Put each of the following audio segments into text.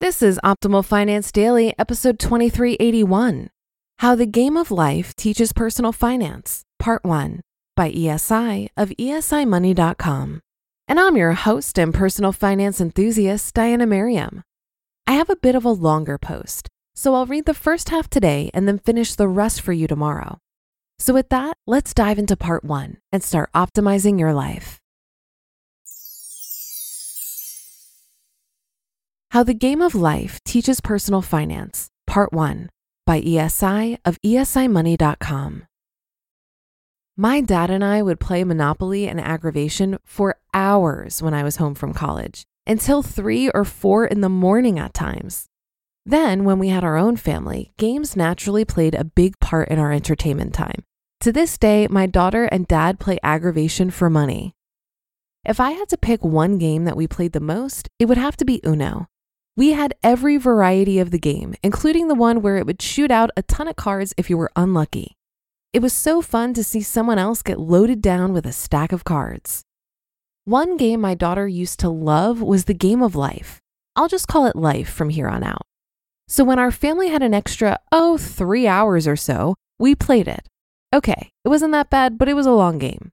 This is Optimal Finance Daily, episode 2381, How the Game of Life Teaches Personal Finance, Part 1, by ESI of esimoney.com. And I'm your host and personal finance enthusiast, Diana Merriam. I have a bit of a longer post, so I'll read the first half today and then finish the rest for you tomorrow. So with that, let's dive into Part 1 and start optimizing your life. How the Game of Life Teaches Personal Finance, Part 1, by ESI of esimoney.com. My dad and I would play Monopoly and Aggravation for hours when I was home from college, until 3 or 4 in the morning at times. Then, when we had our own family, games naturally played a big part in our entertainment time. To this day, my daughter and dad play Aggravation for money. If I had to pick one game that we played the most, it would have to be Uno. We had every variety of the game, including the one where it would shoot out a ton of cards if you were unlucky. It was so fun to see someone else get loaded down with a stack of cards. One game my daughter used to love was The Game of Life. I'll just call it Life from here on out. So when our family had an extra, 3 hours or so, we played it. Okay, it wasn't that bad, but it was a long game.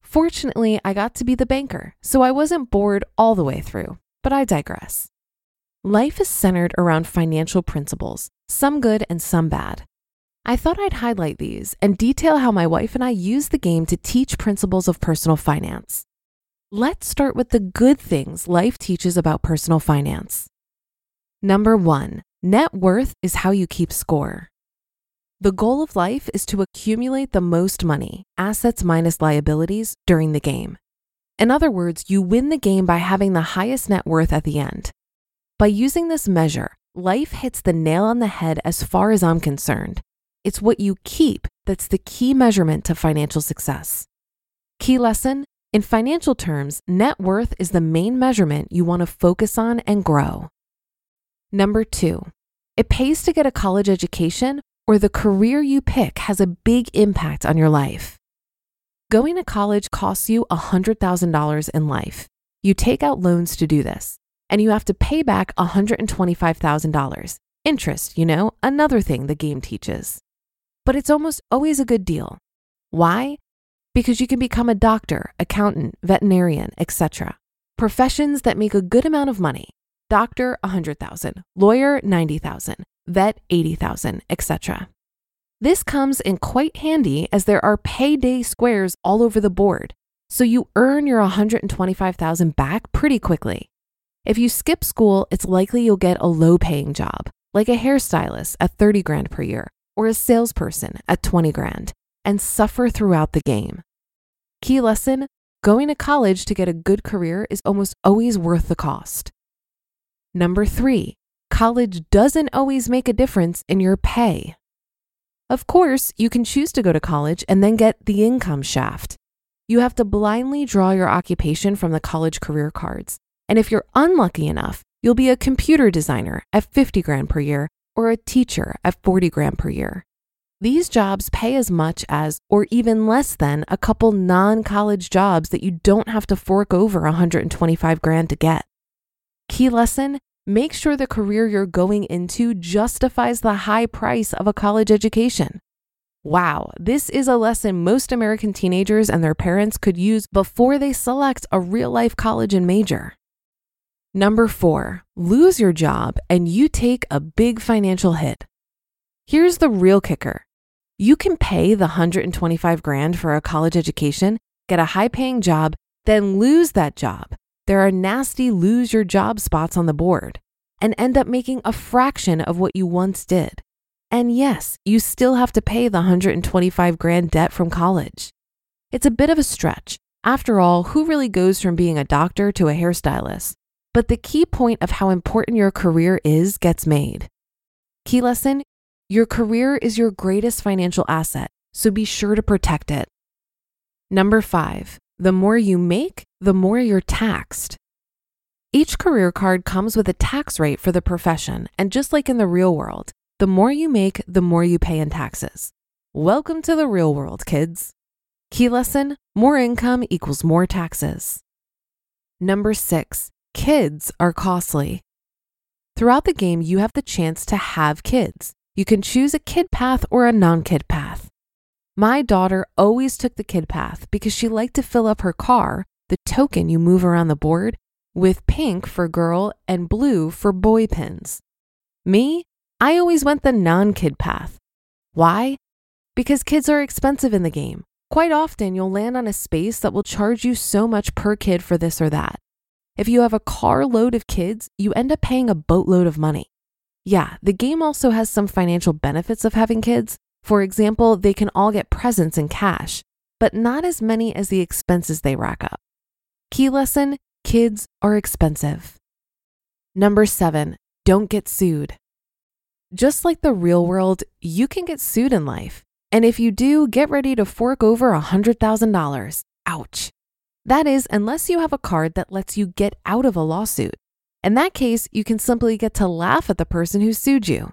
Fortunately, I got to be the banker, so I wasn't bored all the way through, but I digress. Life is centered around financial principles, some good and some bad. I thought I'd highlight these and detail how my wife and I use the game to teach principles of personal finance. Let's start with the good things life teaches about personal finance. Number 1, net worth is how you keep score. The goal of life is to accumulate the most money, assets minus liabilities, during the game. In other words, you win the game by having the highest net worth at the end. By using this measure, life hits the nail on the head as far as I'm concerned. It's what you keep that's the key measurement to financial success. Key lesson: in financial terms, net worth is the main measurement you want to focus on and grow. Number 2, it pays to get a college education, or the career you pick has a big impact on your life. Going to college costs you $100,000 in life. You take out loans to do this, and you have to pay back $125,000. Interest, another thing the game teaches. But it's almost always a good deal. Why? Because you can become a doctor, accountant, veterinarian, etc. Professions that make a good amount of money. Doctor, $100,000, lawyer, $90,000, vet, $80,000, etc. This comes in quite handy as there are payday squares all over the board, so you earn your $125,000 back pretty quickly. If you skip school, it's likely you'll get a low-paying job, like a hairstylist at $30,000 per year, or a salesperson at $20,000, and suffer throughout the game. Key lesson: going to college to get a good career is almost always worth the cost. Number 3, college doesn't always make a difference in your pay. Of course, you can choose to go to college and then get the income shaft. You have to blindly draw your occupation from the college career cards. And if you're unlucky enough, you'll be a computer designer at $50,000 per year or a teacher at $40,000 per year. These jobs pay as much as, or even less than, a couple non-college jobs that you don't have to fork over $125,000 to get. Key lesson: make sure the career you're going into justifies the high price of a college education. Wow, this is a lesson most American teenagers and their parents could use before they select a real-life college and major. Number 4, lose your job and you take a big financial hit. Here's the real kicker. You can pay the $125,000 for a college education, get a high-paying job, then lose that job. There are nasty lose your job spots on the board and end up making a fraction of what you once did. And yes, you still have to pay the $125,000 debt from college. It's a bit of a stretch. After all, who really goes from being a doctor to a hairstylist? But the key point of how important your career is gets made. Key lesson, your career is your greatest financial asset, so be sure to protect it. Number 5, the more you make, the more you're taxed. Each career card comes with a tax rate for the profession, and just like in the real world, the more you make, the more you pay in taxes. Welcome to the real world, kids. Key lesson, more income equals more taxes. Number 6, kids are costly. Throughout the game, you have the chance to have kids. You can choose a kid path or a non-kid path. My daughter always took the kid path because she liked to fill up her car, the token you move around the board, with pink for girl and blue for boy pins. Me, I always went the non-kid path. Why? Because kids are expensive in the game. Quite often, you'll land on a space that will charge you so much per kid for this or that. If you have a carload of kids, you end up paying a boatload of money. Yeah, the game also has some financial benefits of having kids. For example, they can all get presents in cash, but not as many as the expenses they rack up. Key lesson, kids are expensive. Number 7, don't get sued. Just like the real world, you can get sued in life. And if you do, get ready to fork over $100,000. Ouch. That is, unless you have a card that lets you get out of a lawsuit. In that case, you can simply get to laugh at the person who sued you.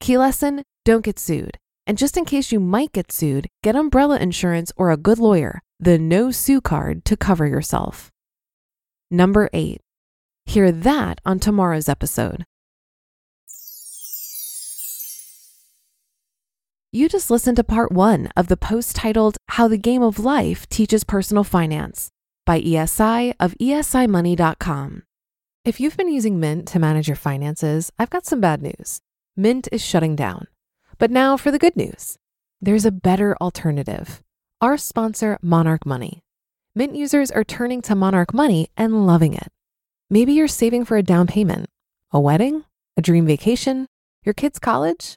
Key lesson, don't get sued. And just in case you might get sued, get umbrella insurance or a good lawyer, the no sue card, to cover yourself. Number 8, hear that on tomorrow's episode. You just listened to part 1 of the post titled How the Game of Life Teaches Personal Finance by ESI of esimoney.com. If you've been using Mint to manage your finances, I've got some bad news. Mint is shutting down. But now for the good news. There's a better alternative. Our sponsor, Monarch Money. Mint users are turning to Monarch Money and loving it. Maybe you're saving for a down payment, a wedding, a dream vacation, your kid's college.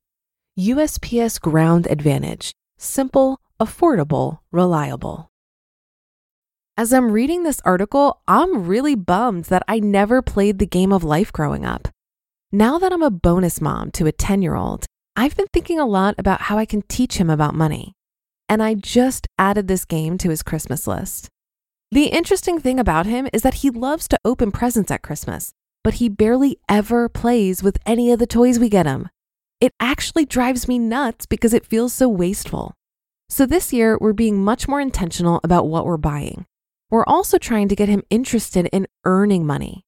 USPS Ground Advantage. Simple, affordable, reliable. As I'm reading this article, I'm really bummed that I never played the game of life growing up. Now that I'm a bonus mom to a 10-year-old, I've been thinking a lot about how I can teach him about money, and I just added this game to his Christmas list. The interesting thing about him is that he loves to open presents at Christmas, but he barely ever plays with any of the toys we get him. It actually drives me nuts because it feels so wasteful. So this year, we're being much more intentional about what we're buying. We're also trying to get him interested in earning money.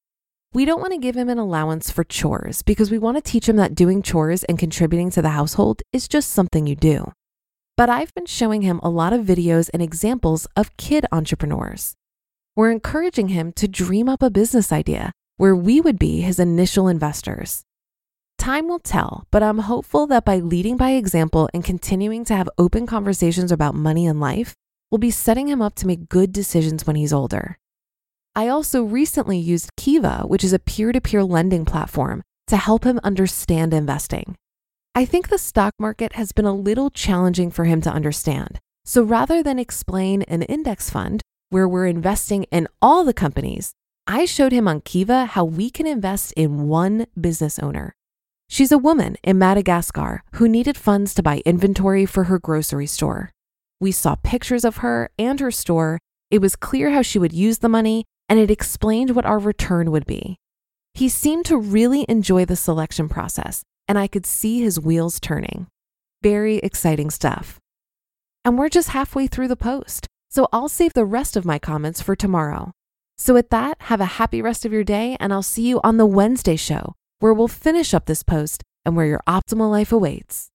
We don't want to give him an allowance for chores because we want to teach him that doing chores and contributing to the household is just something you do. But I've been showing him a lot of videos and examples of kid entrepreneurs. We're encouraging him to dream up a business idea where we would be his initial investors. Time will tell, but I'm hopeful that by leading by example and continuing to have open conversations about money and life, we'll be setting him up to make good decisions when he's older. I also recently used Kiva, which is a peer-to-peer lending platform, to help him understand investing. I think the stock market has been a little challenging for him to understand. So rather than explain an index fund where we're investing in all the companies, I showed him on Kiva how we can invest in one business owner. She's a woman in Madagascar who needed funds to buy inventory for her grocery store. We saw pictures of her and her store. It was clear how she would use the money, and it explained what our return would be. He seemed to really enjoy the selection process, and I could see his wheels turning. Very exciting stuff. And we're just halfway through the post, so I'll save the rest of my comments for tomorrow. So with that, have a happy rest of your day, and I'll see you on the Wednesday show, where we'll finish up this post and where your optimal life awaits.